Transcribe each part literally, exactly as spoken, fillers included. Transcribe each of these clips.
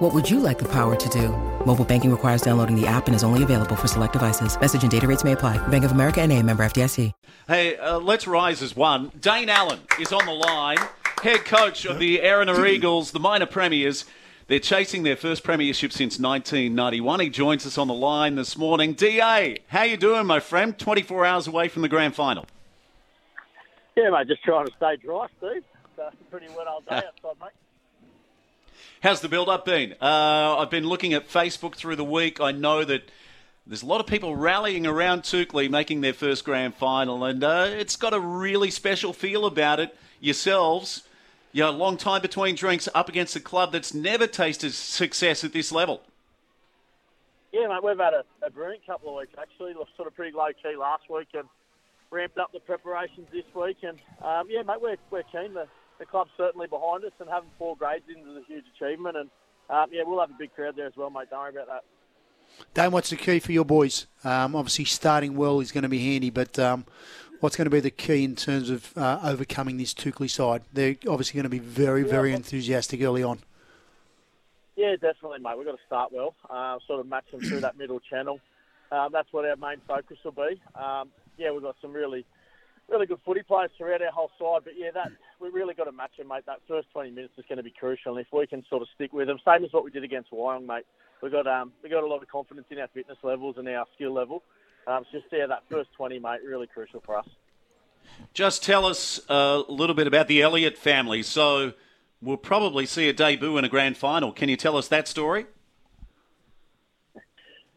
What would you like the power to do? Mobile banking requires downloading the app and is only available for select devices. Message and data rates may apply. Bank of America N A, member F D I C. Hey, uh, let's rise as one. Dane Allen is on the line, head coach of the Erina Eagles, the minor premiers. They're chasing their first premiership since nineteen ninety-one. He joins us on the line this morning. D A, how you doing, my friend? twenty-four hours away from the grand final. Yeah, mate, just trying to stay dry, Steve. It's a pretty wet old day outside, mate. How's the build-up been? Uh, I've been looking at Facebook through the week. I know that there's a lot of people rallying around Toukley, making their first grand final, and uh, it's got a really special feel about it. Yourselves, you know, long time between drinks up against a club that's never tasted success at this level. Yeah, mate, we've had a, a brilliant couple of weeks, actually. It was sort of pretty low-key last week and ramped up the preparations this week. And, um, yeah, mate, we're, we're keen to... The club's certainly behind us, and having four grades in is a huge achievement. And, um, yeah, we'll have a big crowd there as well, mate. Don't worry about that. Dane, what's the key for your boys? Um, obviously, starting well is going to be handy, but um, what's going to be the key in terms of uh, overcoming this Toukley side? They're obviously going to be very, yeah, very enthusiastic early on. Yeah, definitely, mate. We've got to start well, uh, sort of match them through that middle channel. Um, that's what our main focus will be. Um, yeah, we've got some really... Really good footy players throughout our whole side, but yeah, that we really got to match them, mate. That first twenty minutes is going to be crucial, and if we can sort of stick with them, same as what we did against Wyong, mate. We got um, we got a lot of confidence in our fitness levels and our skill level. Um, so just yeah, that first twenty, mate, really crucial for us. Just tell us a little bit about the Elliott family. So we'll probably see a debut in a grand final. Can you tell us that story?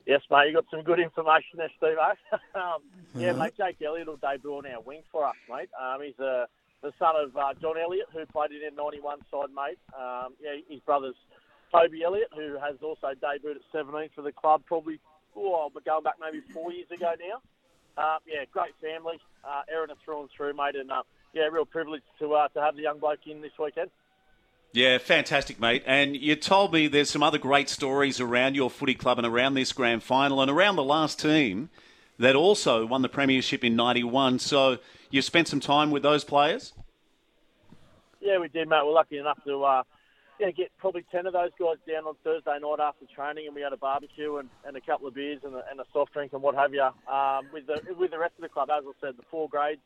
Yes, mate, you got some good information there, Steve. um, yeah, mate, Jake Elliott will debut on our wing for us, mate. Um, he's uh, the son of uh, John Elliott, who played in our ninety-one side, mate. Um, yeah, his brother's Toby Elliott, who has also debuted at seventeen for the club, probably oh, going back maybe four years ago now. Um, yeah, great family. Uh, Erina through and through, mate, and uh, yeah, real privilege to uh, to have the young bloke in this weekend. Yeah, fantastic, mate. And you told me there's some other great stories around your footy club and around this grand final and around the last team that also won the premiership in ninety-one. So you spent some time with those players? Yeah, we did, mate. We're lucky enough to uh, yeah, get probably ten of those guys down on Thursday night after training, and we had a barbecue and, and a couple of beers and a, and a soft drink and what have you um, with the with the rest of the club. As I said, the four grades,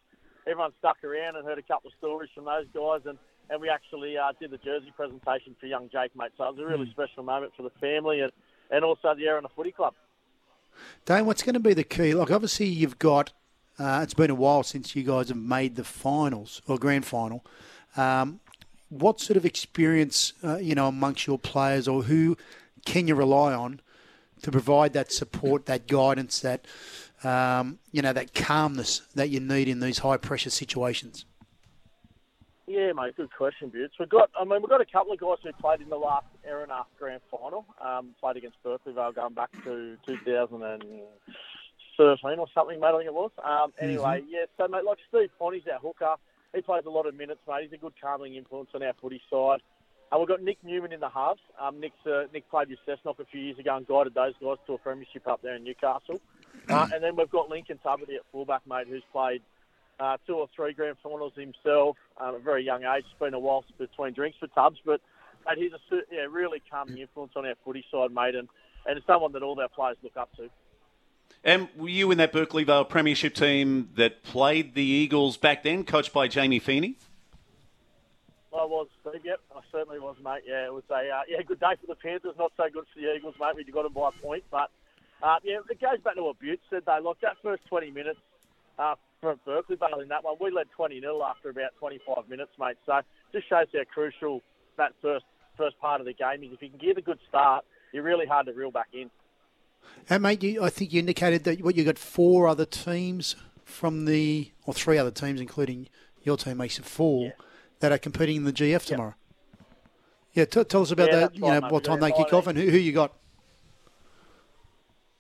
everyone stuck around and heard a couple of stories from those guys, and And we actually uh, did the jersey presentation for young Jake, mate. So it was a really special moment for the family and, and also the Erina Footy Club. Dane, what's going to be the key? Like, obviously, you've got... Uh, it's been a while since you guys have made the finals, or grand final. Um, what sort of experience, uh, you know, amongst your players, or who can you rely on to provide that support, that guidance, that, um, you know, that calmness that you need in these high-pressure situations? Yeah, mate, good question, Butts. We've got, I mean, we've got a couple of guys who played in the last Erina grand final, um, played against Berkeley Vale going back to two thousand thirteen or something, mate, I think it was. Um, anyway, mm-hmm. yeah, so, mate, like Steve Ponty's our hooker. He plays a lot of minutes, mate. He's a good calming influence on our footy side. And we've got Nick Newman in the halves. Um, Nick's, uh, Nick played with Cessnock a few years ago and guided those guys to a premiership up there in Newcastle. Uh, and then we've got Lincoln Tubbardy at fullback, mate, who's played... Uh, two or three grand finals himself um, at a very young age. It's been a while between drinks for Tubbs, but mate, he's a yeah, really calming influence on our footy side, mate, and, and it's someone that all our players look up to. And were you in that Berkeley Vale premiership team that played the Eagles back then, coached by Jamie Feeney? I was, Steve, yep. I certainly was, mate. Yeah, it was a uh, yeah, good day for the Panthers, not so good for the Eagles, mate. We got them by a point, but uh, yeah, it goes back to what Butte said, though. Like, that first twenty minutes, uh, from Berkeley Vale in that one, we led twenty nil after about twenty-five minutes, mate. So just shows how crucial that first first part of the game is. If you can get a good start, you're really hard to reel back in. And mate, you, I think you indicated that what you got four other teams from the, or three other teams, including your team, makes it four, yeah. that are competing in the G F tomorrow. Yeah, yeah t- tell us about yeah, that. You right, know, mate, what time they kick off and who, who you got.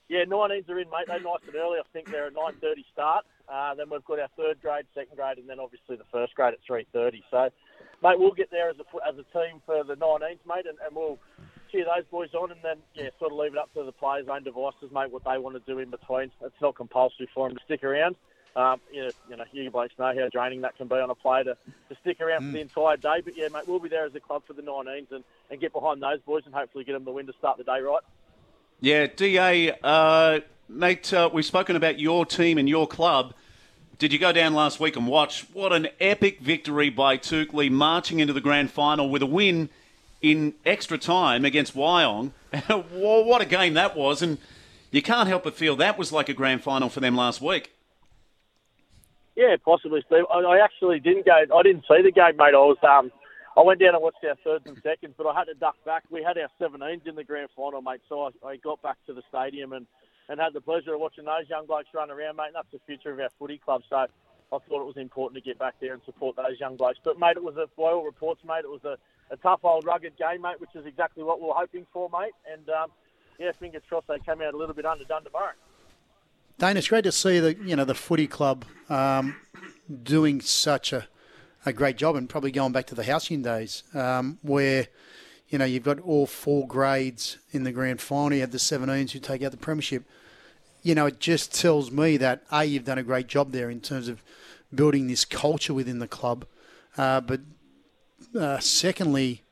Yeah, nineteens are in, mate. They're nice and early. I think they're a nine thirty start. Uh, then we've got our third grade, second grade, and then obviously the first grade at three thirty. So, mate, we'll get there as a, as a team for the nineteens, mate, and, and we'll cheer those boys on, and then, yeah, sort of leave it up to the players' own devices, mate, what they want to do in between. It's not compulsory for them to stick around. Um, you know, you know, you blokes know how draining that can be on a player to, to stick around mm. for the entire day. But, yeah, mate, we'll be there as a club for the nineteens and, and get behind those boys and hopefully get them the win to start the day right. Yeah, D A, uh, mate, uh, we've spoken about your team and your club. Did you go down last week and watch? What an epic victory by Toukley, marching into the grand final with a win in extra time against Wyong. What a game that was, and you can't help but feel that was like a grand final for them last week. Yeah, possibly, Steve. I actually didn't go. I didn't see the game, mate. I was um, I went down and watched our thirds and seconds, but I had to duck back. We had our seventeens in the grand final, mate. So I, I got back to the stadium and, and had the pleasure of watching those young blokes run around, mate. And that's the future of our footy club. So I thought it was important to get back there and support those young blokes. But mate, it was a, by all reports, mate, it was a, a tough old rugged game, mate, which is exactly what we were hoping for, mate. And um, yeah, fingers crossed they came out a little bit underdone tomorrow. Dane, it's great to see the you know the footy club um, doing such a, a great job, and probably going back to the Halcyon days um, where you know you've got all four grades in the grand final. You have the seventeens who take out the premiership. You know, it just tells me that A, you've done a great job there in terms of building this culture within the club, uh, but uh, secondly,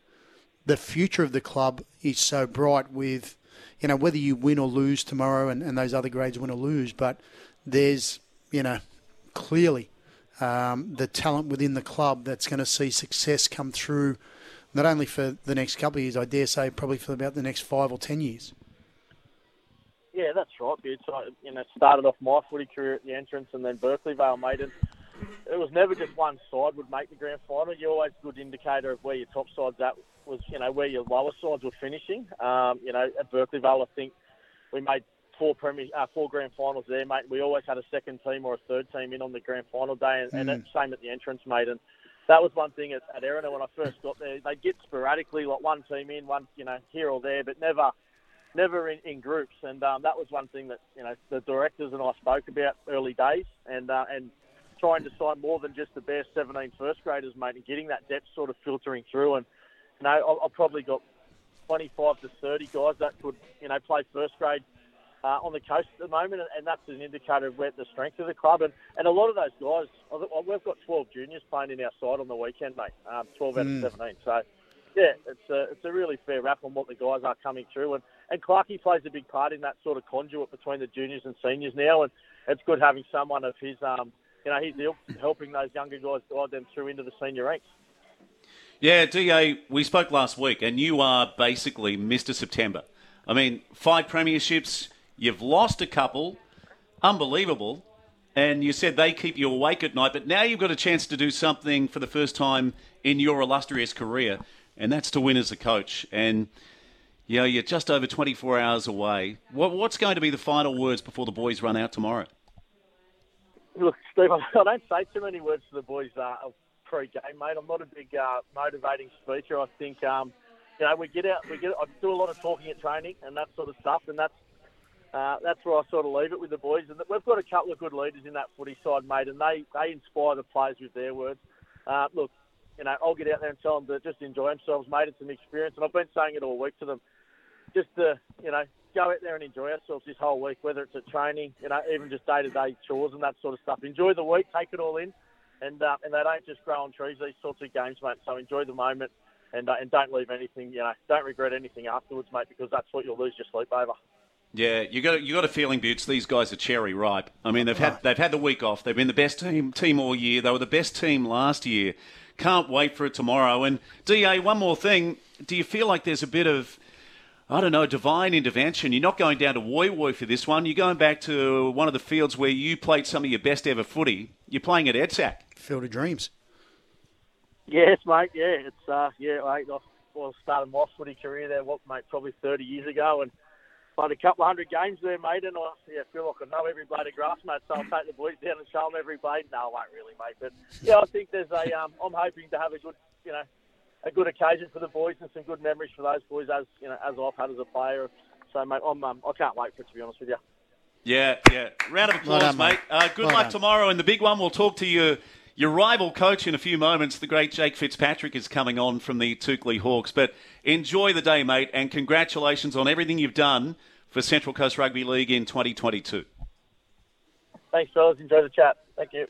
the future of the club is so bright with. You know, whether you win or lose tomorrow and, and those other grades win or lose, but there's, you know, clearly um, the talent within the club that's going to see success come through not only for the next couple of years, I dare say probably for about the next five or ten years. Yeah, that's right, dude. So, you know, started off my footy career at the entrance and then Berkeley Vale, mate, and it was never just one side would make the grand final. You're always a good indicator of where your top side's at. Was, you know, where your lower sides were finishing. Um, you know, at Berkeley Vale, I think we made four premier, uh, four grand finals there, mate. We always had a second team or a third team in on the grand final day, and, mm. and that's same at the entrance, mate. And that was one thing at, at Erina when I first got there. They get sporadically, like one team in, one, you know, here or there, but never never in, in groups. And um, that was one thing that, you know, the directors and I spoke about early days, and uh, and trying to sign more than just the bare seventeen first graders, mate, and getting that depth sort of filtering through. And you know, I've probably got twenty-five to thirty guys that could, you know, play first grade uh, on the coast at the moment, and that's an indicator of where the strength of the club. And, and a lot of those guys, we've got twelve juniors playing in our side on the weekend, mate, um, twelve out mm. of seventeen. So, yeah, it's a, it's a really fair rap on what the guys are coming through. And, and Clarkie plays a big part in that sort of conduit between the juniors and seniors now, and it's good having someone of his, um, you know, he's helping those younger guys guide them through into the senior ranks. Yeah, D A, we spoke last week, and you are basically Mister September. I mean, five premierships, you've lost a couple, unbelievable, and you said they keep you awake at night, but now you've got a chance to do something for the first time in your illustrious career, and that's to win as a coach. And, you know, you're just over twenty-four hours away. What, what's going to be the final words before the boys run out tomorrow? Look, Steve, I don't say too many words to the boys, uh, pre-game, mate. I'm not a big uh, motivating speaker. I think, um, you know, we get out, we get. I do a lot of talking at training and that sort of stuff, and that's uh, that's where I sort of leave it with the boys. And we've got a couple of good leaders in that footy side, mate, and they, they inspire the players with their words. Uh, look, you know, I'll get out there and tell them to just enjoy themselves, mate. It's an experience, and I've been saying it all week to them. Just to, you know, go out there and enjoy ourselves this whole week, whether it's at training, you know, even just day-to-day chores and that sort of stuff. Enjoy the week, take it all in. And uh, and they don't just grow on trees, these sorts of games, mate. So enjoy the moment and uh, and don't leave anything, you know, don't regret anything afterwards, mate, because that's what you'll lose your sleep over. Yeah, you got you got a feeling, Butts, these guys are cherry ripe. I mean, they've had they've had the week off. They've been the best team team all year. They were the best team last year. Can't wait for it tomorrow. And D A, one more thing. Do you feel like there's a bit of, I don't know, divine intervention? You're not going down to Woy Woy for this one. You're going back to one of the fields where you played some of your best ever footy. You're playing at EDSAC. Field of Dreams. Yes, mate. Yeah, it's uh, yeah. Mate, I well, started my footy career there, what, mate, probably thirty years ago, and played a couple of hundred games there, mate. And I yeah, feel like I know every blade of grass, mate. So I'll take the boys down and show them every blade. No, I won't really, mate. But yeah, I think there's a. Um, I'm hoping to have a good, you know, a good occasion for the boys and some good memories for those boys, as you know, as I've had as a player. So, mate, I'm. Um, I can't wait for it, to be honest with you. Yeah, yeah. Round of applause, well done, mate. Uh, good well luck done. tomorrow in the big one. We'll talk to you. Your rival coach in a few moments, the great Jake Fitzpatrick, is coming on from the Toukley Hawks. But enjoy the day, mate, and congratulations on everything you've done for Central Coast Rugby League in twenty twenty-two. Thanks, fellas. Enjoy the chat. Thank you.